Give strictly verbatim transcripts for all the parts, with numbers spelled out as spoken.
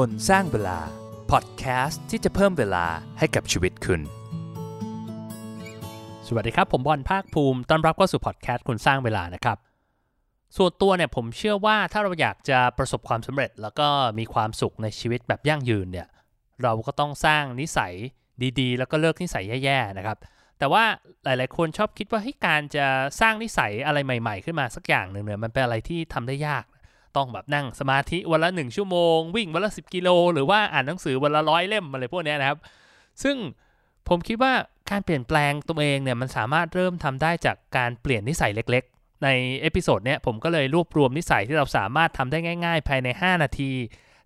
คนสร้างเวลาพอดแคสต์ที่จะเพิ่มเวลาให้กับชีวิตคุณสวัสดีครับผมบอลภาคภูมิต้อนรับเข้าสู่พอดแคสต์คนสร้างเวลานะครับส่วนตัวเนี่ยผมเชื่อว่าถ้าเราอยากจะประสบความสำเร็จแล้วก็มีความสุขในชีวิตแบบยั่งยืนเนี่ยเราก็ต้องสร้างนิสัยดีๆแล้วก็เลิกนิสัยแย่ๆนะครับแต่ว่าหลายๆคนชอบคิดว่าให้การจะสร้างนิสัยอะไรใหม่ๆขึ้นมาสักอย่างนึงเนี่ยมันเป็นอะไรที่ทำได้ยากต้องแบบนั่งสมาธิวันละหนึ่งชั่วโมงวิ่งวันละสิบกิโลหรือว่าอ่านหนังสือวันละร้อยเล่มอะไรพวกนี้นะครับซึ่งผมคิดว่าการเปลี่ยนแปลงตัวเองเนี่ยมันสามารถเริ่มทำได้จากการเปลี่ยนนิสัยเล็กๆในเอพิโซดเนี้ยผมก็เลยรวบรวมนิสัยที่เราสามารถทำได้ง่ายๆภายในห้านาที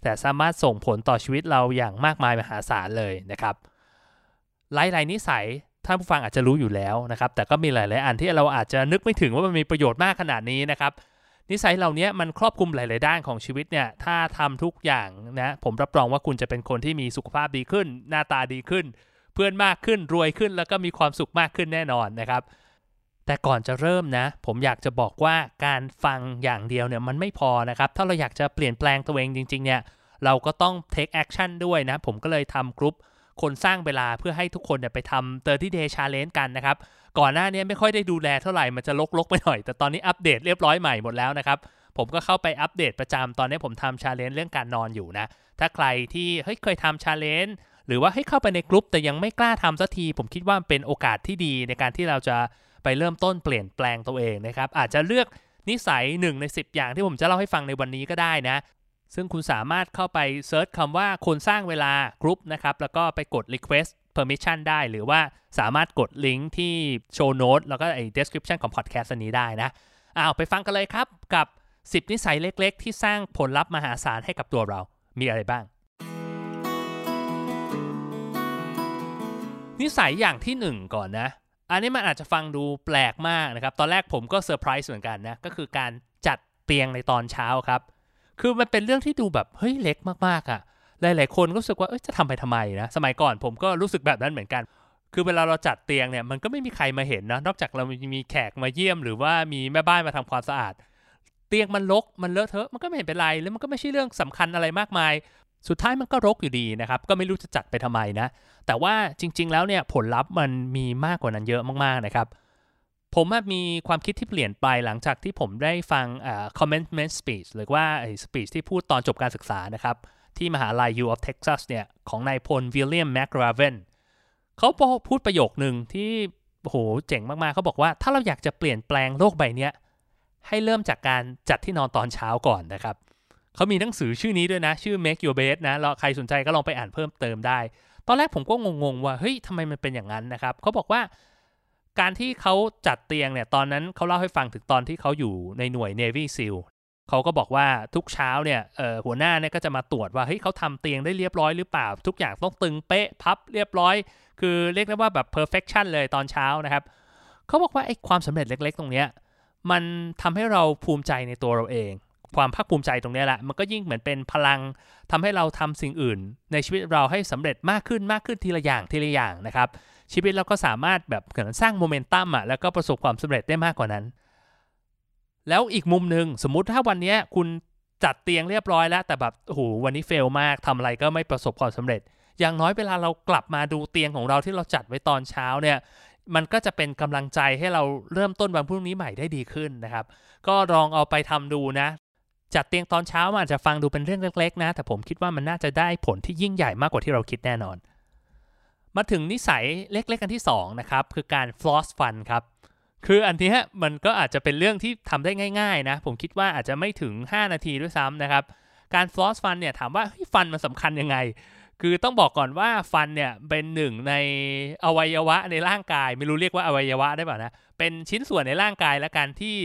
แต่สามารถส่งผลต่อชีวิตเราอย่างมากมายมหาศาลเลยนะครับหลายๆนิสัยท่านผู้ฟังอาจจะรู้อยู่แล้วนะครับแต่ก็มีหลายๆอันที่เราอาจจะนึกไม่ถึงว่ามันมีประโยชน์มากขนาดนี้นะครับนิสัยเหล่านี้มันครอบคลุมหลายๆด้านของชีวิตเนี่ยถ้าทำทุกอย่างนะผมรับรองว่าคุณจะเป็นคนที่มีสุขภาพดีขึ้นหน้าตาดีขึ้นเพื่อนมากขึ้นรวยขึ้นแล้วก็มีความสุขมากขึ้นแน่นอนนะครับแต่ก่อนจะเริ่มนะผมอยากจะบอกว่าการฟังอย่างเดียวเนี่ยมันไม่พอนะครับถ้าเราอยากจะเปลี่ยนแปลงตัวเองจริงๆเนี่ยเราก็ต้อง take action ด้วยนะผมก็เลยทำกลุ่มคนสร้างเวลาเพื่อให้ทุกคนเนี่ยไปทำสามสิบ day challenge กันนะครับก่อนหน้านี้ไม่ค่อยได้ดูแลเท่าไหร่มันจะลกๆไปหน่อยแต่ตอนนี้อัปเดตเรียบร้อยใหม่หมดแล้วนะครับผมก็เข้าไปอัปเดตประจำตอนนี้ผมทำ challenge เรื่องการนอนอยู่นะถ้าใครที่เฮ้ยเคยทำ challenge หรือว่าให้เข้าไปในกลุ่มแต่ยังไม่กล้าทำสักทีผมคิดว่าเป็นโอกาสที่ดีในการที่เราจะไปเริ่มต้นเปลี่ยนแปลงตัวเองนะครับอาจจะเลือกนิสัยหนึ่งในสิบอย่างที่ผมจะเล่าให้ฟังในวันนี้ก็ได้นะซึ่งคุณสามารถเข้าไปเซิร์ชคำว่าคนสร้างเวลากรุ๊ปนะครับแล้วก็ไปกด request permission ได้หรือว่าสามารถกดลิงก์ที่ show note แล้วก็ไอ้ description ของ podcast อันนี้ได้นะอ้าวไปฟังกันเลยครับกับสิบนิสัยเล็กๆที่สร้างผลลัพธ์มหาศาลให้กับตัวเรามีอะไรบ้างนิสัยอย่างที่หนึ่งก่อนนะอันนี้มันอาจจะฟังดูแปลกมากนะครับตอนแรกผมก็เซอร์ไพรส์เหมือนกันนะก็คือการจัดเตียงในตอนเช้าครับคือมันเป็นเรื่องที่ดูแบบเฮ้ยเล็กมากๆอ่ะหลายๆคนก็รู้สึกว่าเอ้ยจะทำไปทำไมนะสมัยก่อนผมก็รู้สึกแบบนั้นเหมือนกันคือเวลาเราจัดเตียงเนี่ยมันก็ไม่มีใครมาเห็นนะนอกจากเรามีแขกมาเยี่ยมหรือว่ามีแม่บ้านมาทำความสะอาดเตียงมันรกมันเลอะเทอะมันก็ไม่เห็นเป็นไรแล้วมันก็ไม่ใช่เรื่องสำคัญอะไรมากมายสุดท้ายมันก็รกอยู่ดีนะครับก็ไม่รู้จะจัดไปทำไมนะแต่ว่าจริงๆแล้วเนี่ยผลลัพธ์มันมีมากกว่านั้นเยอะมากๆนะครับผมมีความคิดที่เปลี่ยนไปหลังจากที่ผมได้ฟัง commencement speech หรือว่า speech ที่พูดตอนจบการศึกษานะครับที่มหาลัย U of Texas เนี่ยของนายพล William McRaven เขาพูดประโยคนึงที่โหเจ๋งมากๆเขาบอกว่าถ้าเราอยากจะเปลี่ยนแปลงโลกใบนี้ให้เริ่มจากการจัดที่นอนตอนเช้าก่อนนะครับเขามีหนังสือชื่อนี้ด้วยนะชื่อ Make Your Bed นะใครสนใจก็ลองไปอ่านเพิ่มเติมได้ตอนแรกผมก็งงๆว่าเฮ้ยทำไมมันเป็นอย่างนั้นนะครับเขาบอกว่าการที่เขาจัดเตียงเนี่ยตอนนั้นเขาเล่าให้ฟังถึงตอนที่เขาอยู่ในหน่วย Navy Seal เขาก็บอกว่าทุกเช้าเนี่ยหัวหน้าเนี่ยก็จะมาตรวจว่าเฮ้ยเขาทำเตียงได้เรียบร้อยหรือเปล่าทุกอย่างต้องตึงเป๊ะพับเรียบร้อยคือเรียกได้ว่าแบบ perfection เลยตอนเช้านะครับเขาบอกว่าไอ้ความสำเร็จเล็กๆตรงเนี้ยมันทำให้เราภูมิใจในตัวเราเองความภาคภูมิใจตรงนี้แหละมันก็ยิ่งเหมือนเป็นพลังทำให้เราทำสิ่งอื่นในชีวิตเราให้สำเร็จมากขึ้นมากขึ้นทีละอย่างทีละอย่างนะครับชีวิตเราก็สามารถแบบเหมือนสร้างโมเมนตัมอ่ะแล้วก็ประสบความสำเร็จได้มากกว่านั้นแล้วอีกมุมนึงสมมุติถ้าวันนี้คุณจัดเตียงเรียบร้อยแล้วแต่แบบโอ้โหวันนี้เฟลมากทำอะไรก็ไม่ประสบความสำเร็จอย่างน้อยเวลาเรากลับมาดูเตียงของเราที่เราจัดไว้ตอนเช้าเนี่ยมันก็จะเป็นกำลังใจให้เราเริ่มต้นวันพรุ่งนี้ใหม่ได้ดีขึ้นนะครับก็ลองเอาไปทำดูนะจัดเตียงตอนเช้ามันอาจจะฟังดูเป็นเรื่องเล็กๆนะแต่ผมคิดว่ามันน่าจะได้ผลที่ยิ่งใหญ่มากกว่าที่เราคิดแน่นอนมาถึงนิสัยเล็กๆกันที่สองนะครับคือการ floss fun ครับคืออันนี้มันก็อาจจะเป็นเรื่องที่ทำได้ง่ายๆนะผมคิดว่าอาจจะไม่ถึงห้านาทีด้วยซ้ำนะครับการ floss fun เนี่ยถามว่าเฮ้ยฟันมันสำคัญยังไงคือต้องบอกก่อนว่าฟันเนี่ยเป็นหนึ่งในอวัยวะในร่างกายไม่รู้เรียกว่าอวัยวะได้ป่ะนะเป็นชิ้นส่วนในร่างกายละกันที่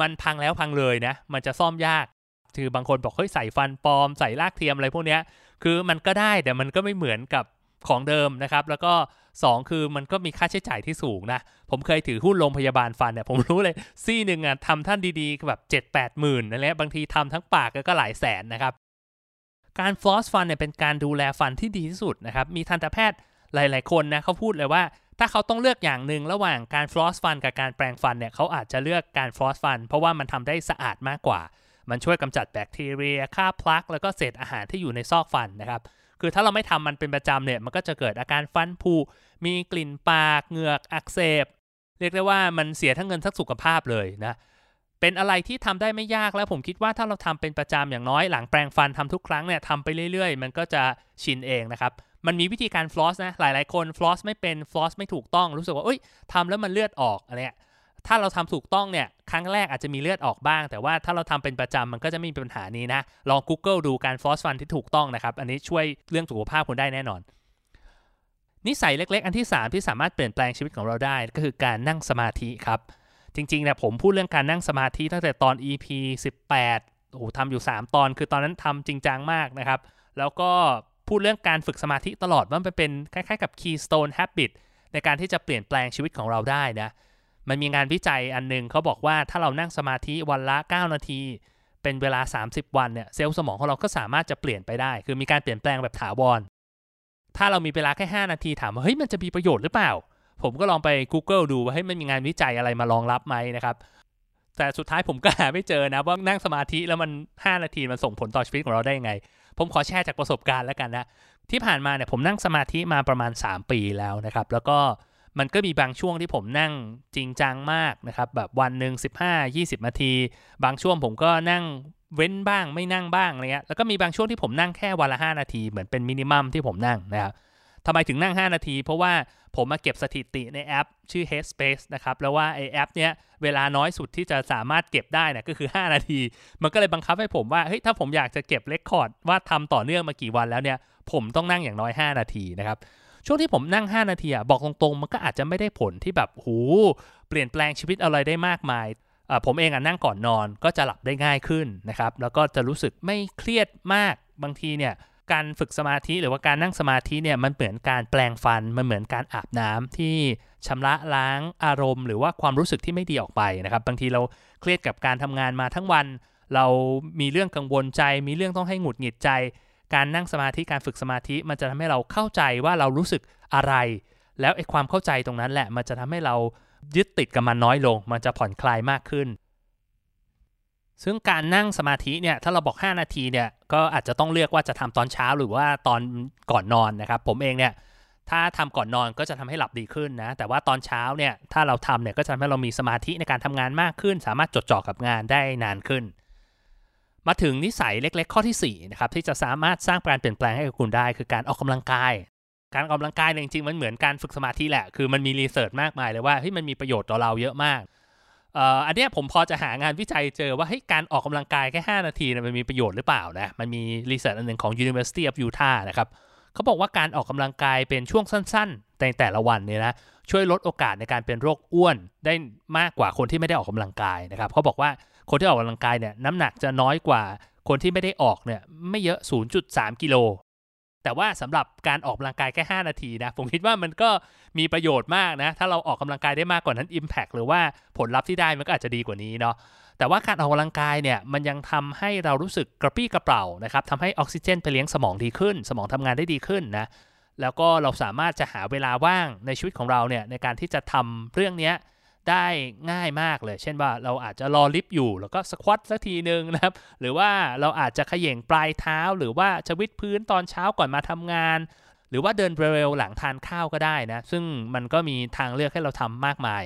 มันพังแล้วพังเลยนะมันจะซ่อมยากคือบางคนบอกเฮ้ยใส่ฟันปลอมใส่รากเทียมอะไรพวกเนี้ยคือมันก็ได้แต่มันก็ไม่เหมือนกับของเดิมนะครับแล้วก็สองคือมันก็มีค่าใช้จ่ายที่สูงนะผมเคยถือหุ้นโรงพยาบาลฟันเนี่ยผมรู้เลยซี่หนึ่งอ่ะทำท่านดีๆแบบ เจ็ดแปด หมื่นนั่นแหละบางทีทำทั้งปากก็หลายแสนนะครับการฟลอสฟันเนี่ยเป็นการดูแลฟันที่ดีที่สุดนะครับมีทันตแพทย์หลายๆคนนะเขาพูดเลยว่าถ้าเขาต้องเลือกอย่างนึงระหว่างการฟลอสฟันกับการแปรงฟันเนี่ยเขาอาจจะเลือกการฟลอสฟันเพราะว่ามันทำได้สะอาดมากกว่า มันช่วยกำจัดแบคทีเรียค่าพลักแล้วก็เศษอาหารที่อยู่ในซอกฟันนะครับคือถ้าเราไม่ทำมันเป็นประจำเนี่ยมันก็จะเกิดอาการฟันผุมีกลิ่นปากเหงือกอักเสบเรียกได้ว่ามันเสียทั้งเงินทั้งสุขภาพเลยนะเป็นอะไรที่ทำได้ไม่ยากแล้วผมคิดว่าถ้าเราทำเป็นประจำอย่างน้อยหลังแปรงฟันทำทุกครั้งเนี่ยทำไปเรื่อยๆมันก็จะชินเองนะครับมันมีวิธีการฟลอสนะหลายๆคนฟลอสไม่เป็นฟลอสไม่ถูกต้องรู้สึกว่าเอ้ยทำแล้วมันเลือดออกอะไรเนี่ยถ้าเราทำถูกต้องเนี่ยครั้งแรกอาจจะมีเลือดออกบ้างแต่ว่าถ้าเราทำเป็นประจำมันก็จะไม่มีปัญหานี้นะลอง Google ดูการฟลอสฟันที่ถูกต้องนะครับอันนี้ช่วยเรื่องสุขภาพคนได้แน่นอนนิสัยเล็กๆอันที่สามที่สามารถเปลี่ยนแปลงชีวิตของเราได้ก็คือการนั่งสมาธิครับจริงๆเนี่ยผมพูดเรื่องการนั่งสมาธิตั้งแต่ตอน อี พี สิบแปด โอ้โหทำอยู่สามตอนคือตอนนั้นทำจริงจังมากนะครับแล้วก็พูดเรื่องการฝึกสมาธิตลอดว่ามันเป็นคล้ายๆกับ Keystone Habit ในการที่จะเปลี่ยนแปลงชีวิตของเราได้นะมันมีงานวิจัยอันนึงเขาบอกว่าถ้าเรานั่งสมาธิวันละเก้านาทีเป็นเวลาสามสิบวันเนี่ยเซลล์สมองของเราก็สามารถจะเปลี่ยนไปได้คือมีการเปลี่ยนแปลงแบบถาวรถ้าเรามีเวลาแค่ห้านาทีถามว่าเฮ้ยมันจะมีประโยชน์หรือเปล่าผมก็ลองไป Google ดูว่าให้มันมีงานวิจัยอะไรมารองรับไหมนะครับแต่สุดท้ายผมก็หาไม่เจอนะว่านั่งสมาธิแล้วมันห้านาทีมันส่งผลต่อชีวิตของเราได้ยังไงผมขอแชร์จากประสบการณ์แล้วกันนะที่ผ่านมาเนี่ยผมนั่งสมาธิมาประมาณสามปีแล้วนะครับแล้วก็มันก็มีบางช่วงที่ผมนั่งจริงจังมากนะครับแบบวันหนึ่ง สิบห้าถึงยี่สิบ นาทีบางช่วงผมก็นั่งเว้นบ้างไม่นั่งบ้างอะไรเงี้ยแล้วก็มีบางช่วงที่ผมนั่งแค่วันละห้านาทีเหมือนเป็นมินิมัมที่ผมนั่งนะครับทำไมถึงนั่งห้านาทีเพราะว่าผมมาเก็บสถิติในแอปชื่อ Headspace นะครับแล้วว่าไอแอปเนี้ยเวลาน้อยสุดที่จะสามารถเก็บได้นะก็คือห้านาทีมันก็เลยบังคับให้ผมว่าเฮ้ยถ้าผมอยากจะเก็บเรคคอร์ดว่าทำต่อเนื่องมากี่วันแล้วเนี่ยผมต้องนั่งอย่างน้อยห้านาทีนะครับช่วงที่ผมนั่งห้านาทีอ่ะบอกตรงๆมันก็อาจจะไม่ได้ผลที่แบบโหเปลี่ยนแปลงชีวิตอะไรได้มากมายผมเองอ่ะนั่งก่อนนอนก็จะหลับได้ง่ายขึ้นนะครับแล้วก็จะรู้สึกไม่เครียดมากบางทีเนี่ยการฝึกสมาธิหรือว่าการนั่งสมาธิเนี่ยมันเหมือนการแปลงฟันมันเหมือนการอาบน้ำที่ชำระล้างอารมณ์หรือว่าความรู้สึกที่ไม่ดีออกไปนะครับบางทีเราเครียดกับการทำงานมาทั้งวันเรามีเรื่องกังวลใจมีเรื่องต้องให้หงุดหงิดใจการนั่งสมาธิการฝึกสมาธิมันจะทำให้เราเข้าใจว่าเรารู้สึกอะไรแล้วไอ้ความเข้าใจตรงนั้นแหละมันจะทำให้เรายึดติดกับมันน้อยลงมันจะผ่อนคลายมากขึ้นซึ่งการนั่งสมาธิเนี่ยถ้าเราบอกห้านาทีเนี่ยก็อาจจะต้องเลือกว่าจะทำตอนเช้าหรือว่าตอนก่อนนอนนะครับผมเองเนี่ยถ้าทำก่อนนอนก็จะทำให้หลับดีขึ้นนะแต่ว่าตอนเช้าเนี่ยถ้าเราทำเนี่ยก็จะทำให้เรามีสมาธิในการทำงานมากขึ้นสามารถจดจ่อกับงานได้นานขึ้นมาถึงนิสัยเล็กๆข้อที่สี่นะครับที่จะสามารถสร้างการเปลี่ยนแปลงให้กับคุณได้คือการออกกำลังกายการออกกำลังกายเนี่ยจริงๆมันเหมือนการฝึกสมาธิแหละคือมันมีรีเสิร์ชมากมายเลยว่าเฮ้ยมันมีประโยชน์ต่อเราเยอะมากอันนี้ผมพอจะหางานวิจัยเจอว่าเฮ้ยการออกกำลังกายแค่ห้านาทีเนี่ยมันมีประโยชน์หรือเปล่านะมันมีรีเสิร์ชอันหนึ่งของ University of Utah นะครับเขาบอกว่าการออกกำลังกายเป็นช่วงสั้นๆในแต่ละวันเนี่ยนะช่วยลดโอกาสในการเป็นโรคอ้วนได้มากกว่าคนที่ไม่ได้ออกกำลังกายนะครับเขาบอกว่าคนที่ออกกำลังกายเนี่ยน้ำหนักจะน้อยกว่าคนที่ไม่ได้ออกเนี่ยไม่เยอะ ศูนย์จุดสาม กิโลแต่ว่าสำหรับการออกกำลังกายแค่ห้านาทีนะผมคิดว่ามันก็มีประโยชน์มากนะถ้าเราออกกำลังกายได้มากกว่านั้น Impact หรือว่าผลลัพธ์ที่ได้มันก็อาจจะดีกว่านี้เนาะแต่ว่าการออกกำลังกายเนี่ยมันยังทำให้เรารู้สึกกระปี้กระเป๋านะครับทำให้ออกซิเจนไปเลี้ยงสมองดีขึ้นสมองทำงานได้ดีขึ้นนะแล้วก็เราสามารถจะหาเวลาว่างในชีวิตของเราเนี่ยในการที่จะทำเรื่องเนี้ยได้ง่ายมากเลยเช่นว่าเราอาจจะรอลิฟต์อยู่แล้วก็สควอตสักทีนึงนะครับหรือว่าเราอาจจะเขย่งปลายเท้าหรือว่าชวิตพื้นตอนเช้าก่อนมาทำงานหรือว่าเดินเร็วๆหลังทานข้าวก็ได้นะซึ่งมันก็มีทางเลือกให้เราทำมากมา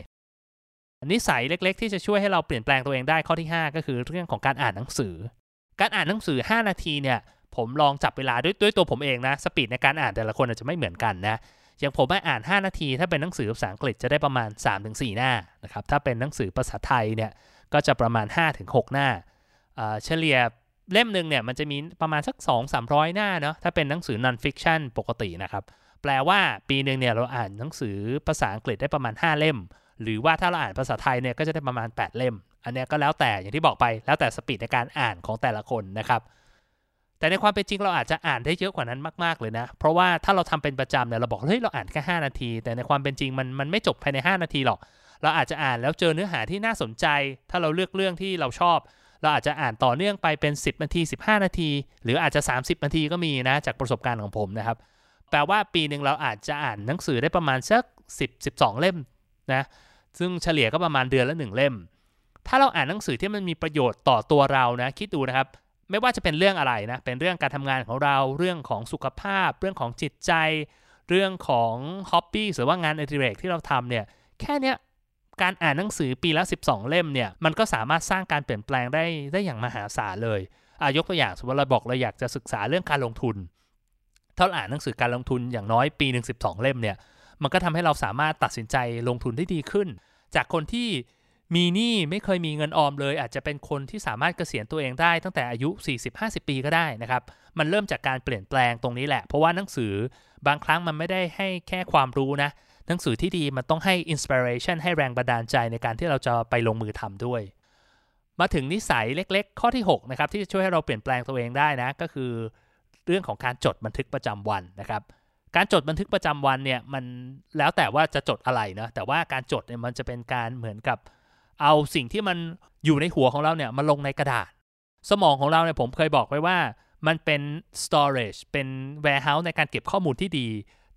ยนิสัยเล็กๆที่จะช่วยให้เราเปลี่ยนแปลงตัวเองได้ข้อที่ห้าก็คือเรื่องของการอ่านหนังสือการอ่านหนังสือห้านาทีเนี่ยผมลองจับเวลาด้วยด้วยตัวผมเองนะสปีดในการอ่านแต่ละคนอาจจะไม่เหมือนกันนะอย่างผมอ่านห้านาทีถ้าเป็นหนังสือภาษาอังกฤษจะได้ประมาณ สามถึงสี่ หน้านะครับถ้าเป็นหนังสือภาษาไทยเนี่ยก็จะประมาณ ห้าถึงหก หน้าเฉลี่ยเล่มหนึ่งเนี่ยมันจะมีประมาณสัก สองถึงสามร้อย หน้าเนาะถ้าเป็นหนังสือ non-fiction ปกตินะครับแปลว่าปีหนึ่งเนี่ยเราอ่านหนังสือภาษาอังกฤษได้ประมาณห้าเล่มหรือว่าถ้าเราอ่านภาษาไทยเนี่ยก็จะได้ประมาณแปดเล่มอันนี้ก็แล้วแต่อย่างที่บอกไปแล้วแต่สปีดในการอ่านของแต่ละคนนะครับแต่ในความเป็นจริงเราอาจจะอ่านได้เยอะกว่านั้นมากๆเลยนะเพราะว่าถ้าเราทำเป็นประจำเนี่ยเราบอกเฮ้ยเราอ่านแค่ห้านาทีแต่ในความเป็นจริงมันมันไม่จบภายในห้านาทีหรอกเราอาจจะอ่านแล้วเจอเนื้อหาที่น่าสนใจถ้าเราเลือกเรื่องที่เราชอบเราอาจจะอ่านต่อเนื่องไปเป็นสิบนาทีสิบห้านาทีหรืออาจจะสามสิบนาทีก็มีนะจากประสบการณ์ของผมนะครับแปลว่าปีหนึ่งเราอาจจะอ่านหนังสือได้ประมาณสักสิบ สิบสองเล่มนะซึ่งเฉลี่ยก็ประมาณเดือนละหนึ่งเล่ม ถ้าเราอ่านหนังสือที่มันมีประโยชน์ต่อตัวเรานะคิดดูนะครับไม่ว่าจะเป็นเรื่องอะไรนะเป็นเรื่องการทำงานของเราเรื่องของสุขภาพเรื่องของจิตใจเรื่องของฮ็อบบี้หรือว่างานอดิเรกที่เราทำเนี่ยแค่เนี้ยการอ่านหนังสือปีละสิบสองเล่มเนี่ยมันก็สามารถสร้างการเปลี่ยนแปลงได้ได้อย่างมหาศาลเลยอ่ะยกตัวอย่างสมมติเราบอกเราอยากจะศึกษาเรื่องการลงทุนถ้าเราอ่านหนังสือการลงทุนอย่างน้อยปีหนึ่งสิบสองเล่มเนี่ยมันก็ทำให้เราสามารถตัดสินใจลงทุนได้ดีขึ้นจากคนที่มีหนี้ไม่เคยมีเงินออมเลยอาจจะเป็นคนที่สามารถเกษียณตัวเองได้ตั้งแต่อายุ สี่สิบถึงห้าสิบ ปีก็ได้นะครับมันเริ่มจากการเปลี่ยนแปลงตรงนี้แหละเพราะว่าหนังสือบางครั้งมันไม่ได้ให้แค่ความรู้นะหนังสือที่ดีมันต้องให้อินสปิเรชันให้แรงบันดาลใจในการที่เราจะไปลงมือทำด้วยมาถึงนิสัยเล็กๆข้อที่หกนะครับที่จะช่วยให้เราเปลี่ยนแปลงตัวเองได้นะก็คือเรื่องของการจดบันทึกประจำวันนะครับการจดบันทึกประจำวันเนี่ยมันแล้วแต่ว่าจะจดอะไรนะแต่ว่าการจดเนี่ยมันจะเป็นการเหมือนกับเอาสิ่งที่มันอยู่ในหัวของเราเนี่ยมาลงในกระดาษสมองของเราเนี่ยผมเคยบอกไว้ว่ามันเป็น storage เป็น warehouse ในการเก็บข้อมูลที่ดี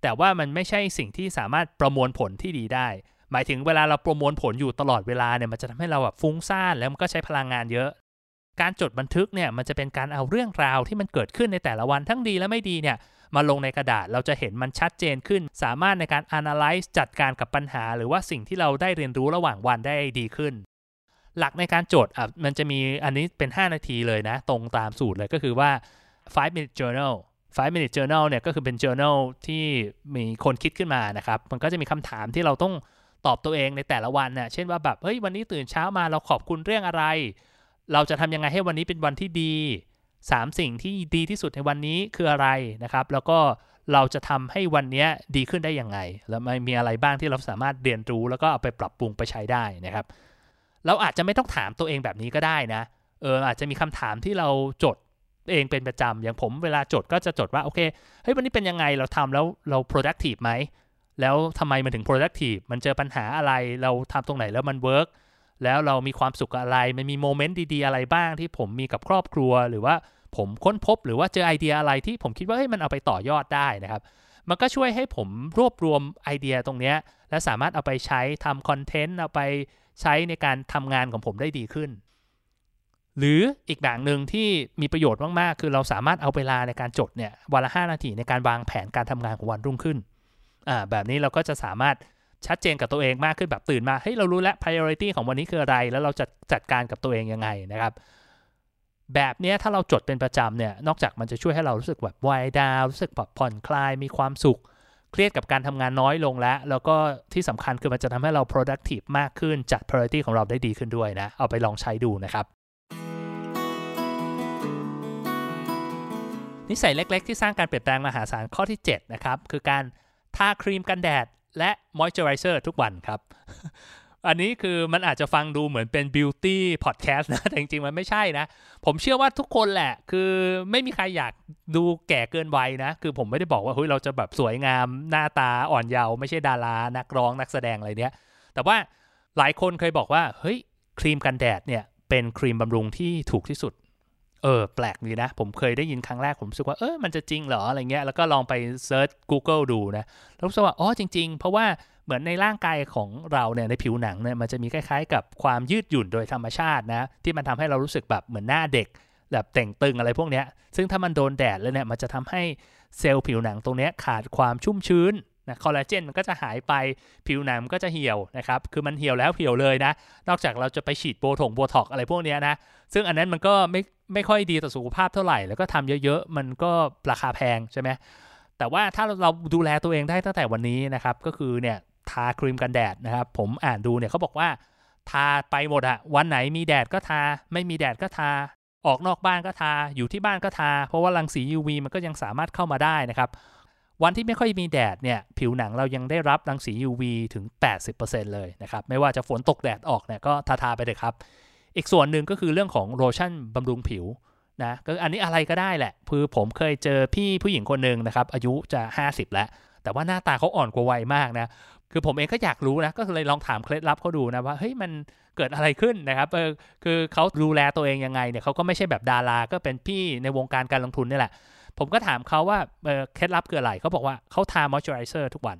แต่ว่ามันไม่ใช่สิ่งที่สามารถประมวลผลที่ดีได้หมายถึงเวลาเราประมวลผลอยู่ตลอดเวลาเนี่ยมันจะทำให้เราแบบฟุ้งซ่านแล้วมันก็ใช้พลังงานเยอะการจดบันทึกเนี่ยมันจะเป็นการเอาเรื่องราวที่มันเกิดขึ้นในแต่ละวันทั้งดีและไม่ดีเนี่ยมาลงในกระดาษเราจะเห็นมันชัดเจนขึ้นสามารถในการ analyze จัดการกับปัญหาหรือว่าสิ่งที่เราได้เรียนรู้ระหว่างวันได้ดีขึ้นหลักในการจดอ่ะมันจะมีอันนี้เป็นห้านาทีเลยนะตรงตามสูตรเลยก็คือว่า ไฟว์มินิท เจอร์นัล ไฟว์มินิท เจอร์นัล เนี่ยก็คือเป็น journal ที่มีคนคิดขึ้นมานะครับมันก็จะมีคำถามที่เราต้องตอบตัวเองในแต่ละวันนะเช่นว่าแบบเฮ้ยวันนี้ตื่นเช้ามาเราขอบคุณเรื่องอะไรเราจะทำยังไงให้วันนี้เป็นวันที่ดีสามสิ่งที่ดีที่สุดในวันนี้คืออะไรนะครับแล้วก็เราจะทำให้วันนี้ดีขึ้นได้ยังไงแล้วมันมีอะไรบ้างที่เราสามารถเรียนรู้แล้วก็เอาไปปรับปรุงไปใช้ได้นะครับเราอาจจะไม่ต้องถามตัวเองแบบนี้ก็ได้นะเอออาจจะมีคำถามที่เราจดเองเป็นประจำอย่างผมเวลาจดก็จะจดว่าโอเคเฮ้ยวันนี้เป็นยังไงเราทำแล้วเรา productive ไหมแล้วทำไมมันถึง productive มันเจอปัญหาอะไรเราทำตรงไหนแล้วมัน workแล้วเรามีความสุขอะไรมันมีโมเมนต์ดีๆอะไรบ้างที่ผมมีกับครอบครัวหรือว่าผมค้นพบหรือว่าเจอไอเดียอะไรที่ผมคิดว่าเฮ้ยมันเอาไปต่อยอดได้นะครับมันก็ช่วยให้ผมรวบรวมไอเดียตรงนี้และสามารถเอาไปใช้ทำคอนเทนต์เอาไปใช้ในการทำงานของผมได้ดีขึ้นหรืออีกอย่างหนึ่งที่มีประโยชน์มากๆคือเราสามารถเอาเวลาในการจดเนี่ยวันละห้านาทีในการวางแผนการทำงานของวันรุ่งขึ้นอ่าแบบนี้เราก็จะสามารถชัดเจนกับตัวเองมากขึ้นแบบตื่นมาเฮ้ยเรารู้แล้ว priority ของวันนี้คืออะไรแล้วเราจะจัดการกับตัวเองยังไงนะครับแบบนี้ถ้าเราจดเป็นประจำเนี่ยนอกจากมันจะช่วยให้เรารู้สึกแบบวายดาวรู้สึกแบบผ่อนคลายมีความสุขเครียดกับการทำงานน้อยลงแล้วแล้วก็ที่สำคัญคือมันจะทำให้เรา productive มากขึ้นจัด priority ของเราได้ดีขึ้นด้วยนะเอาไปลองใช้ดูนะครับนิสัยเล็กๆที่สร้างการเปลี่ยนแปลงมหาศาลข้อที่เจ็ดนะครับคือการทาครีมกันแดดและมอยเจอไรเซอร์ทุกวันครับอันนี้คือมันอาจจะฟังดูเหมือนเป็นบิวตี้พอดแคสต์นะแต่จริงๆมันไม่ใช่นะผมเชื่อว่าทุกคนแหละคือไม่มีใครอยากดูแก่เกินวัยนะคือผมไม่ได้บอกว่าเฮ้ยเราจะแบบสวยงามหน้าตาอ่อนเยาว์ไม่ใช่ดารานักร้องนักแสดงอะไรเนี้ยแต่ว่าหลายคนเคยบอกว่าเฮ้ยครีมกันแดดเนี่ยเป็นครีมบำรุงที่ถูกที่สุดเออแปลกดีนะผมเคยได้ยินครั้งแรกผมรู้สึกว่าเออมันจะจริงเหรออะไรเงี้ยแล้วก็ลองไปเซิร์ช Google ดูนะแล้วรู้สึกว่าอ๋อจริงๆเพราะว่าเหมือนในร่างกายของเราเนี่ยในผิวหนังเนี่ยมันจะมีคล้ายๆกับความยืดหยุ่นโดยธรรมชาตินะที่มันทำให้เรารู้สึกแบบเหมือนหน้าเด็กแบบแต่งตึงอะไรพวกเนี้ยซึ่งถ้ามันโดนแดดแล้วเนี่ยมันจะทำให้เซลล์ผิวหนังตรงเนี้ยขาดความชุ่มชื้นนะคอลลาเจนมันก็จะหายไปผิวหนังมันก็จะเหี่ยวนะครับคือมันเหี่ยวแล้วเหี่ยวเลยนะนอกจากเราจะไปฉีดโบท็อกซ์โบท็อกซ์อะไรพวกเนี้ยนะซึ่งอันนั้นมันก็ไม่ไม่ค่อยดีต่อสุขภาพเท่าไหร่แล้วก็ทำเยอะๆมันก็ราคาแพงใช่ไหมแต่ว่าถ้าเราดูแลตัวเองได้ตั้งแต่วันนี้นะครับก็คือเนี่ยทาครีมกันแดดนะครับผมอ่านดูเนี่ยเขาบอกว่าทาไปหมดอะวันไหนมีแดดก็ทาไม่มีแดดก็ทาออกนอกบ้านก็ทาอยู่ที่บ้านก็ทาเพราะว่ารังสี ยู วี มันก็ยังสามารถเข้ามาได้นะครับวันที่ไม่ค่อยมีแดดเนี่ยผิวหนังเรายังได้รับรังสี ยู วี ถึง แปดสิบเปอร์เซ็นต์ เลยนะครับไม่ว่าจะฝนตกแดดออกเนี่ยก็ทาๆไปเลยครับอีกส่วนหนึ่งก็คือเรื่องของโลชั่นบำรุงผิวนะก็อันนี้อะไรก็ได้แหละคือผมเคยเจอพี่ผู้หญิงคนหนึ่งนะครับอายุจะห้าสิบแล้วแต่ว่าหน้าตาเขาอ่อนกว่าวัยมากนะคือผมเองก็อยากรู้นะก็เลยลองถามเคล็ดลับเขาดูนะว่าเฮ้ยมันเกิดอะไรขึ้นนะครับเออคือเขาดูแลตัวเองยังไงเนี่ยเขาก็ไม่ใช่แบบดาราก็เป็นพี่ในวงการการลงทุนนี่แหละผมก็ถามเขาว่าเออเคล็ดลับคืออะไรเขาบอกว่าเขาทามอยเจอไรเซอร์ทุกวัน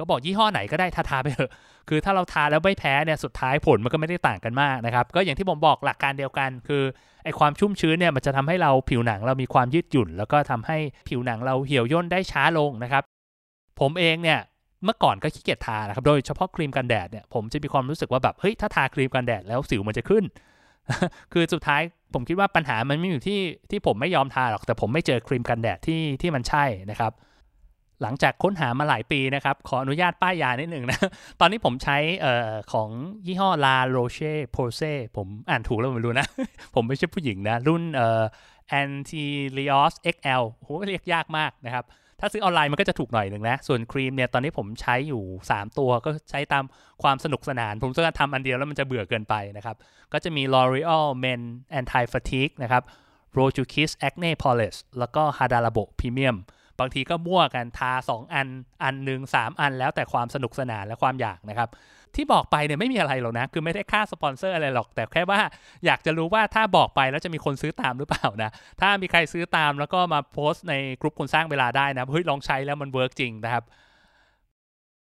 ก็บอกยี่ห้อไหนก็ได้ทาทาไปเถอะคือถ้าเราทาแล้วไม่แพ้เนี่ยสุดท้ายผลมันก็ไม่ได้ต่างกันมากนะครับก็อย่างที่ผมบอกหลักการเดียวกันคือไอความชุ่มชื้นเนี่ยมันจะทำให้เราผิวหนังเรามีความยืดหยุ่นแล้วก็ทำให้ผิวหนังเราเหี่ยวย่นได้ช้าลงนะครับผมเองเนี่ยเมื่อก่อนก็ขี้เกียจทานะครับโดยเฉพาะครีมกันแดดเนี่ยผมจะมีความรู้สึกว่าแบบเฮ้ยถ้าทาครีมกันแดดแล้วสิวมันจะขึ้น คือสุดท้ายผมคิดว่าปัญหามันไม่อยู่ที่ที่ผมไม่ยอมทาหรอกแต่ผมไม่เจอครีมกันแดดที่ที่มันใช่นะครับหลังจากค้นหามาหลายปีนะครับขออนุญาตป้ายยานิดหนึ่งนะตอนนี้ผมใช้เอ่อของยี่ห้อ La Roche Posay ผมอ่านถูกแล้วไม่รู้นะ ผมไม่ใช่ผู้หญิงนะรุ่นเอ่อ Antelios เอ็กซ์ แอล โหเรียกยากมากนะครับถ้าซื้อออนไลน์มันก็จะถูกหน่อยหนึ่งนะส่วนครีมเนี่ยตอนนี้ผมใช้อยู่สามตัวก็ใช้ตามความสนุกสนานผมจะทำอันเดียวแล้วมันจะเบื่อเกินไปนะครับก็จะมี L'Oreal Men Anti Fatigue นะครับ Rojukis Acne Polish แล้วก็ Hadarabo Premium บางทีก็มั่วกันทาสองอันอันหนึ่งสามอันแล้วแต่ความสนุกสนานและความอยากนะครับที่บอกไปเนี่ยไม่มีอะไรหรอกนะคือไม่ได้ค่าสปอนเซอร์อะไรหรอกแต่แค่ว่าอยากจะรู้ว่าถ้าบอกไปแล้วจะมีคนซื้อตามหรือเปล่านะถ้ามีใครซื้อตามแล้วก็มาโพสต์ในกลุ่มคนสร้างเวลาได้นะเฮ้ยลองใช้แล้วมันเวิร์กจริงนะครับ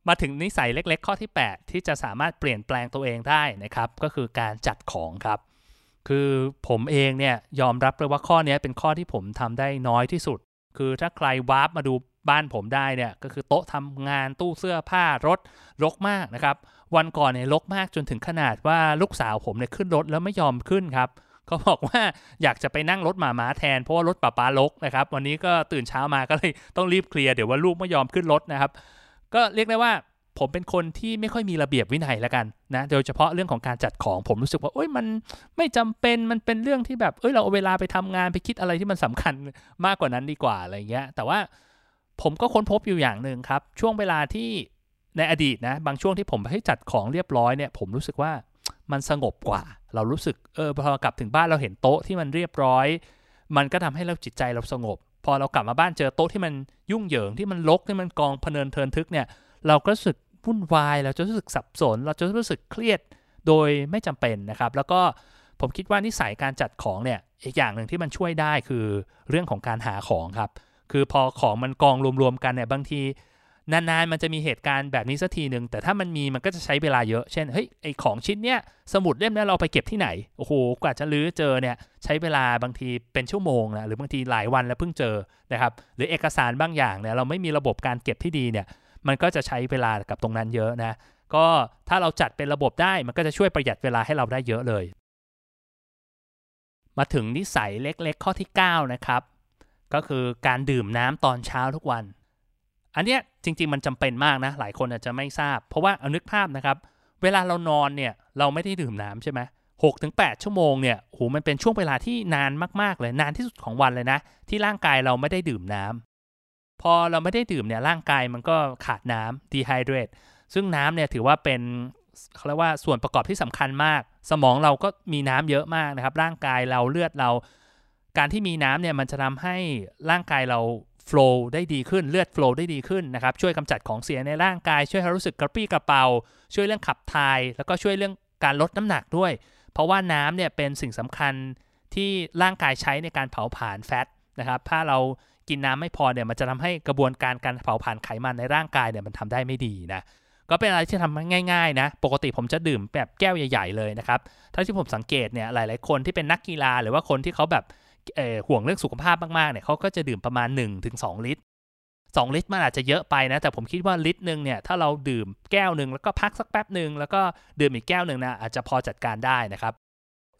มาถึงนิสัยเล็กๆข้อที่แปดที่จะสามารถเปลี่ยนแปลงตัวเองได้นะครับก็คือการจัดของครับคือผมเองเนี่ยยอมรับเลยว่าข้อนี้เป็นข้อที่ผมทำได้น้อยที่สุดคือถ้าใครวาร์ปมาดูบ้านผมได้เนี่ยก็คือโต๊ะทำงานตู้เสื้อผ้ารถรกมากนะครับวันก่อนเนี่ยรกมากจนถึงขนาดว่าลูกสาวผมเนี่ยขึ้นรถแล้วไม่ยอมขึ้นครับเขาบอกว่าอยากจะไปนั่งรถหมาม้าแทนเพราะว่ารถป้าป้ารกนะครับวันนี้ก็ตื่นเช้ามาก็เลยต้องรีบเคลียร์เดี๋ยวว่าลูกไม่ยอมขึ้นรถนะครับก็เรียกได้ว่าผมเป็นคนที่ไม่ค่อยมีระเบียบวินัยละกันนะโดยเฉพาะเรื่องของการจัดของผมรู้สึกว่าเอ้ยมันไม่จำเป็นมันเป็นเรื่องที่แบบเอ้ยเราเอาเวลาไปทำงานไปคิดอะไรที่มันสำคัญมากกว่านั้นดีกว่าอะไรเงี้ยแต่ว่าผมก็ค้นพบอยู่อย่างหนึ่งครับช่วงเวลาที่ในอดีตนะบางช่วงที่ผมไปจัดของเรียบร้อยเนี่ยผมรู้สึกว่ามันสงบกว่าเรารู้สึกเออพอกลับถึงบ้านเราเห็นโต๊ะที่มันเรียบร้อยมันก็ทำให้เราจิตใจเราสงบพอเรากลับมาบ้านเจอโต๊ะที่มันยุ่งเหยิงที่มันรกที่มันกองพเนินเทินทึกเนี่ยเราก็รู้สึกวุ่นวายเราจะรู้สึกสับสนเราจะรู้สึกเครียดโดยไม่จำเป็นนะครับแล้วก็ผมคิดว่านิสัยการจัดของเนี่ยอีกอย่างหนึ่งที่มันช่วยได้คือเรื่องของการหาของครับคือพอของมันกองรวมๆกันเนี่ยบางทีนานๆมันจะมีเหตุการณ์แบบนี้สักทีหนึ่งแต่ถ้ามันมีมันก็จะใช้เวลาเยอะเช่นเฮ้ยไอของชิ้นเนี้ยสมุดเล่มนี้เราไปเก็บที่ไหนโอ้โหกว่าจะรื้อเจอเนี่ยใช้เวลาบางทีเป็นชั่วโมงนะหรือบางทีหลายวันแล้วเพิ่งเจอนะครับหรือเอกสารบางอย่างเนี่ยเราไม่มีระบบการเก็บที่ดีเนี่ยมันก็จะใช้เวลากับตรงนั้นเยอะนะก็ถ้าเราจัดเป็นระบบได้มันก็จะช่วยประหยัดเวลาให้เราได้เยอะเลยมาถึงนิสัยเล็กๆข้อที่เก้านะครับก็คือการดื่มน้ำตอนเช้าทุกวันอันเนี้ยจริงๆมันจำเป็นมากนะหลายคนอาจจะไม่ทราบเพราะว่าเอานึกภาพนะครับเวลาเรานอนเนี่ยเราไม่ได้ดื่มน้ำใช่ไหมหกถึงแปดชั่วโมงเนี่ยโหมันเป็นช่วงเวลาที่นานมากๆเลยนานที่สุดของวันเลยนะที่ร่างกายเราไม่ได้ดื่มน้ำพอเราไม่ได้ดื่มเนี่ยร่างกายมันก็ขาดน้ำ ดีไฮเดรต ซึ่งน้ำเนี่ยถือว่าเป็นเขาเรียกว่าส่วนประกอบที่สำคัญมากสมองเราก็มีน้ำเยอะมากนะครับร่างกายเราเลือดเราการที่มีน้ำเนี่ยมันจะทำให้ร่างกายเรา โฟลว์ ได้ดีขึ้นเลือด โฟลว์ ได้ดีขึ้นนะครับช่วยกำจัดของเสียในร่างกายช่วยให้รู้สึกกระปรี้กระเปร่าช่วยเรื่องขับถ่ายแล้วก็ช่วยเรื่องการลดน้ำหนักด้วยเพราะว่าน้ำเนี่ยเป็นสิ่งสำคัญที่ร่างกายใช้ในการเผาผลาญแฟตนะครับถ้าเรากินน้ำไม่พอเนี่ยมันจะทำให้กระบวนการการเผาผลาญไขมันในร่างกายเนี่ยมันทำได้ไม่ดีนะก็เป็นอะไรที่ทำง่ายๆนะปกติผมจะดื่มแบบแก้วใหญ่ๆเลยนะครับถ้าที่ผมสังเกตเนี่ยหลายๆคนที่เป็นนักกีฬาหรือว่าคนที่เขาแบบห่วงเรื่องสุขภาพมากๆเนี่ยเขาก็จะดื่มประมาณ หนึ่งถึงสอง ลิตรสองลิตรมันอาจจะเยอะไปนะแต่ผมคิดว่าลิตรนึงเนี่ยถ้าเราดื่มแก้วหนึ่งแล้วก็พักสักแป๊บหนึ่งแล้วก็ดื่มอีกแก้วหนึ่งนะอาจจะพอจัดการได้นะครับ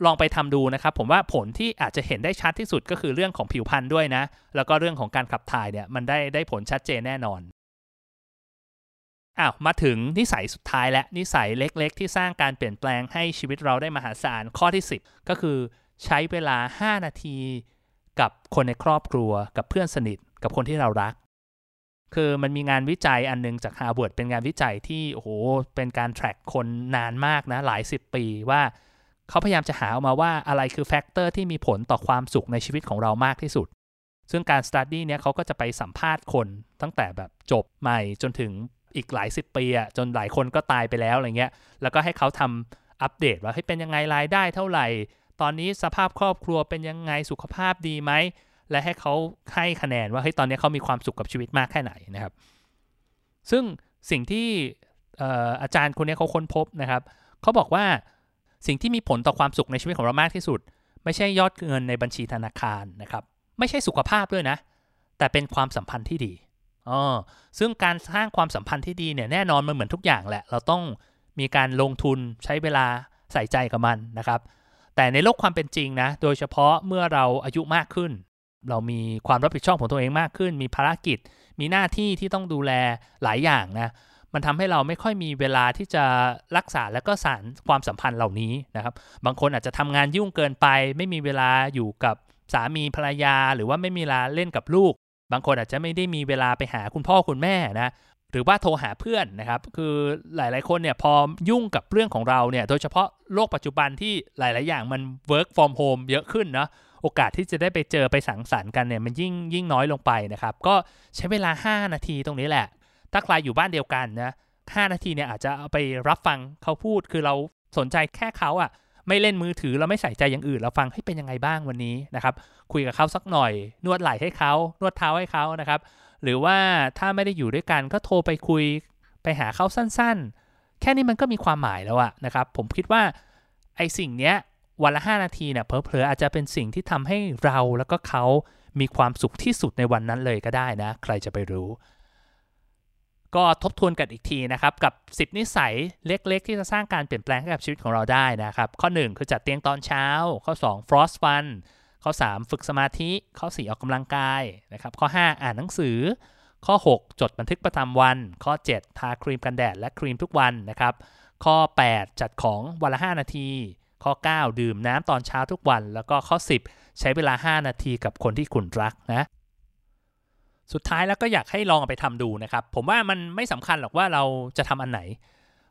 ลองไปทำดูนะครับผมว่าผลที่อาจจะเห็นได้ชัดที่สุดก็คือเรื่องของผิวพรรณด้วยนะแล้วก็เรื่องของการขับถ่ายเนี่ยมันได้ได้ผลชัดเจนแน่นอนอ้าวมาถึงนิสัยสุดท้ายและนิสัยเล็กๆที่สร้างการเปลี่ยนแปลงให้ชีวิตเราได้มหาศาลข้อที่สิบก็คือใช้เวลาห้านาทีกับคนในครอบครัวกับเพื่อนสนิทกับคนที่เรารักคือมันมีงานวิจัยอันนึงจาก ฮาร์วาร์ด เป็นงานวิจัยที่โอ้โหเป็นการแทร็กคนนานมากนะหลายสิบปีว่าเขาพยายามจะหาออกมาว่าอะไรคือแฟกเตอร์ที่มีผลต่อความสุขในชีวิตของเรามากที่สุดซึ่งการสตัดดี้เนี้ยเขาก็จะไปสัมภาษณ์คนตั้งแต่แบบจบใหม่จนถึงอีกหลายสิบปีอะจนหลายคนก็ตายไปแล้วอะไรเงี้ยแล้วก็ให้เขาทำอัปเดตว่าให้เป็นยังไงรายได้เท่าไหร่ตอนนี้สภาพครอบครัวเป็นยังไงสุขภาพดีไหมและให้เขาให้คะแนนว่าเฮ้ยตอนนี้เขามีความสุขกับชีวิตมากแค่ไหนนะครับซึ่ง สิ่งที่อาจารย์คนนี้เขาค้นพบนะครับเขาบอกว่าสิ่งที่มีผลต่อความสุขในชีวิตของเรามากที่สุดไม่ใช่ยอดเงินในบัญชีธนาคารนะครับไม่ใช่สุขภาพด้วยนะแต่เป็นความสัมพันธ์ที่ดีอ๋อซึ่งการสร้างความสัมพันธ์ที่ดีเนี่ยแน่นอนมันเหมือนทุกอย่างแหละเราต้องมีการลงทุนใช้เวลาใส่ใจกับมันนะครับแต่ในโลกความเป็นจริงนะโดยเฉพาะเมื่อเราอายุมากขึ้นเรามีความรับผิดชอบของตัวเองมากขึ้นมีภารกิจมีหน้าที่ที่ต้องดูแลหลายอย่างนะมันทำให้เราไม่ค่อยมีเวลาที่จะรักษาและก็สานความสัมพันธ์เหล่านี้นะครับบางคนอาจจะทำงานยุ่งเกินไปไม่มีเวลาอยู่กับสามีภรรยาหรือว่าไม่มีเวลาเล่นกับลูกบางคนอาจจะไม่ได้มีเวลาไปหาคุณพ่อคุณแม่นะหรือว่าโทรหาเพื่อนนะครับคือหลายๆคนเนี่ยพอยุ่งกับเรื่องของเราเนี่ยโดยเฉพาะโลกปัจจุบันที่หลายๆอย่างมัน work from home เยอะขึ้นเนาะโอกาสที่จะได้ไปเจอไปสังสรรค์กันเนี่ยมันยิ่งยิ่งน้อยลงไปนะครับก็ใช้เวลาห้านาทีตรงนี้แหละถ้าใครอยู่บ้านเดียวกันนะห้านาทีเนี่ยอาจจะเอาไปรับฟังเขาพูดคือเราสนใจแค่เขาอ่ะไม่เล่นมือถือเราไม่ใส่ใจอย่างอื่นเราฟังให้เป็นยังไงบ้างวันนี้นะครับคุยกับเขาสักหน่อยนวดไหล่ให้เขานวดเท้าให้เขานะครับหรือว่าถ้าไม่ได้อยู่ด้วยกันก็โทรไปคุยไปหาเขาสั้นๆแค่นี้มันก็มีความหมายแล้วอะนะครับผมคิดว่าไอ้สิ่งเนี้ยวันละห้านาทีเนี่ยเผลอๆอาจจะเป็นสิ่งที่ทำให้เราแล้วก็เขามีความสุขที่สุดในวันนั้นเลยก็ได้นะใครจะไปรู้ก็ทบทวนกันอีกทีนะครับกับสิบนิสัยเล็กๆที่จะสร้างการเปลี่ยนแปลงให้กับชีวิตของเราได้นะครับข้อหนึ่งคือจัดเตียงตอนเช้าข้อสอง Frost Funข้อสามฝึกสมาธิข้อสี่ออกกำลังกายนะครับข้อห้าอ่านหนังสือข้อหกจดบันทึกประจำวันข้อเจ็ดทาครีมกันแดดและครีมทุกวันนะครับข้อแปดจัดของวันละห้านาทีข้อเก้าดื่มน้ำตอนเช้าทุกวันแล้วก็ข้อสิบใช้เวลาห้านาทีกับคนที่คุณรักนะสุดท้ายแล้วก็อยากให้ลองเอาไปทำดูนะครับผมว่ามันไม่สำคัญหรอกว่าเราจะทำอันไหน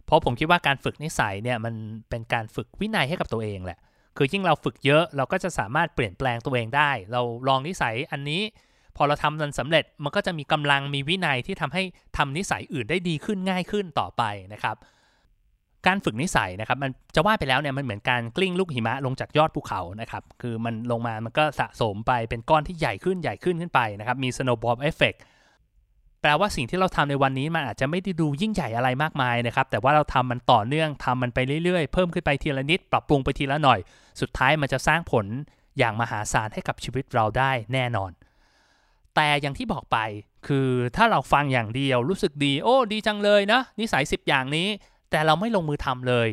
เพราะผมคิดว่าการฝึกนิสัยเนี่ยมันเป็นการฝึกวินัยให้กับตัวเองแหละคือยิ่งเราฝึกเยอะเราก็จะสามารถเปลี่ยนแปลงตัวเองได้เราลองนิสัยอันนี้พอเราทำมันสำเร็จมันก็จะมีกำลังมีวินัยที่ทำให้ทำนิสัยอื่นได้ดีขึ้นง่ายขึ้นต่อไปนะครับการฝึกนิสัยนะครับมันจะว่าไปแล้วเนี่ยมันเหมือนการกลิ้งลูกหิมะลงจากยอดภูเขานะครับคือมันลงมามันก็สะสมไปเป็นก้อนที่ใหญ่ขึ้นใหญ่ขึ้นขึ้นไปนะครับมี snowball effect แปลว่าสิ่งที่เราทำในวันนี้มันอาจจะไม่ได้ดูยิ่งใหญ่อะไรมากมายนะครับแต่ว่าเราทำมันต่อเนื่องทำมันไปเรื่อยๆเพิ่มขึ้นไปทีละนิดปรับปรุงไปทีละหน่อยสุดท้ายมันจะสร้างผลอย่างมหาศาลให้กับชีวิตเราได้แน่นอนแต่อย่างที่บอกไปคือถ้าเราฟังอย่างเดียวรู้สึกดีโอ้ดีจังเลยนะนิสัยสิบอย่างนี้แต่เราไม่ลงมือทำเลย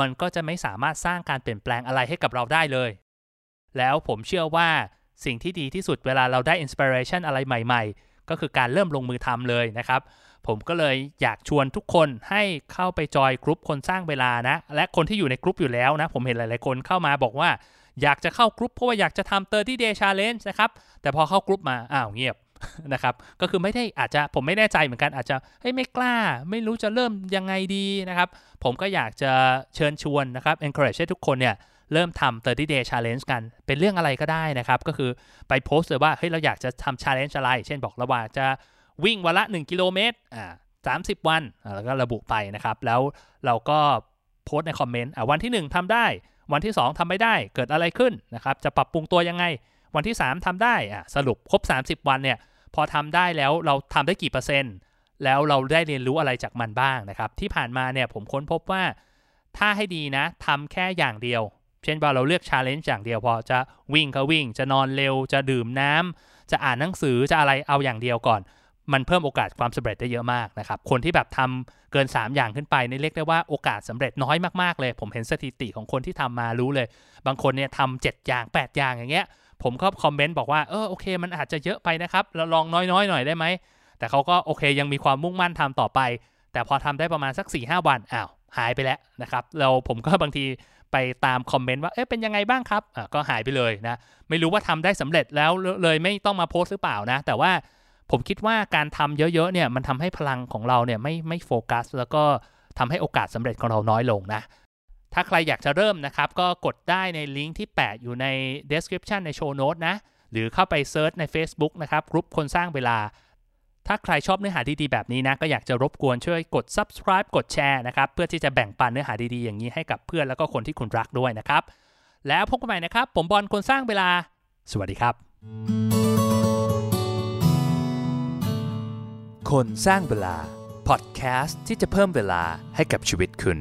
มันก็จะไม่สามารถสร้างการเปลี่ยนแปลงอะไรให้กับเราได้เลยแล้วผมเชื่อว่าสิ่งที่ดีที่สุดเวลาเราได้อินสปิเรชันอะไรใหม่ๆก็คือการเริ่มลงมือทำเลยนะครับผมก็เลยอยากชวนทุกคนให้เข้าไปจอยกรุ๊ปคนสร้างเวลานะและคนที่อยู่ในกรุ๊ปอยู่แล้วนะผมเห็นหลายๆคนเข้ามาบอกว่าอยากจะเข้ากรุ๊ปเพราะว่าอยากจะทำสามสิบ day challenge นะครับแต่พอเข้ากรุ๊ปมาอ้าวเงียบนะครับก็คือไม่ได้อาจจะผมไม่แน่ใจเหมือนกันอาจจะเฮ้ยไม่กล้าไม่รู้จะเริ่มยังไงดีนะครับผมก็อยากจะเชิญชวนนะครับ encourage ให้ทุกคนเนี่ยเริ่มทำสามสิบ day challenge กันเป็นเรื่องอะไรก็ได้นะครับก็คือไปโพสต์เลยว่าเฮ้ยเราอยากจะทำ challenge อะไรเช่นบอกเราว่าจะวิ่งวันละหนึ่งกิโลเมตรอ่าสามสิบวันแล้วก็ระบุไปนะครับแล้วเราก็โพสต์ในคอมเมนต์อ่ะวันที่หนึ่งทำได้วันที่สองทำไม่ได้เกิดอะไรขึ้นนะครับจะปรับปรุงตัวยังไงวันที่สามทำได้อ่ะสรุปครบสามสิบวันเนี่ยพอทำได้แล้วเราทำได้กี่เปอร์เซ็นต์แล้วเราได้เรียนรู้อะไรจากมันบ้างนะครับที่ผ่านมาเนี่ยผมค้นพบว่าถ้าให้ดีนะทำแค่อย่างเดียวเช่นว่าเราเลือก challenge อย่างเดียวพอจะวิ่งก็วิ่งจะนอนเร็วจะดื่มน้ำจะอ่านหนังสือจะอะไรเอาอย่างเดียวก่อนมันเพิ่มโอกาสความสำเร็จได้เยอะมากนะครับคนที่แบบทำเกินสามอย่างขึ้นไปนี่เรียกได้ว่าโอกาสสำเร็จน้อยมากๆเลยผมเห็นสถิติของคนที่ทำมารู้เลยบางคนเนี่ยทำเจ็ดอย่างแปดอย่างอย่างเงี้ยผมก็คอมเมนต์บอกว่าเออโอเคมันอาจจะเยอะไปนะครับเราลองน้อยๆหน่อยได้ไหมแต่เขาก็โอเคยังมีความมุ่งมั่นทำต่อไปแต่พอทำได้ประมาณสัก สี่ห้า วันอ้าวหายไปแล้วนะครับเราผมก็บางทีไปตามคอมเมนต์ว่าเอ๊ะเป็นยังไงบ้างครับอ่ะก็หายไปเลยนะไม่รู้ว่าทำได้สำเร็จแล้วเลยไม่ต้องมาโพสต์หรือเปล่านะแต่ว่าผมคิดว่าการทำเยอะๆเนี่ยมันทำให้พลังของเราเนี่ยไม่ไม่โฟกัสแล้วก็ทำให้โอกาสสำเร็จของเราน้อยลงนะถ้าใครอยากจะเริ่มนะครับก็กดได้ในลิงก์ที่แปะอยู่ใน description ใน show note นะหรือเข้าไป search ใน Facebook นะครับกลุ่มคนสร้างเวลาถ้าใครชอบเนื้อหาดีๆแบบนี้นะก็อยากจะรบกวนช่วยกด subscribe กดแชร์นะครับเพื่อที่จะแบ่งปันเนื้อหาดีๆอย่างนี้ให้กับเพื่อนแล้วก็คนที่คุณรักด้วยนะครับแล้วพบกันใหม่นะครับผมบอลคนสร้างเวลาสวัสดีครับคนสร้างเวลา พอดแคสต์ที่จะเพิ่มเวลาให้กับชีวิตคุณ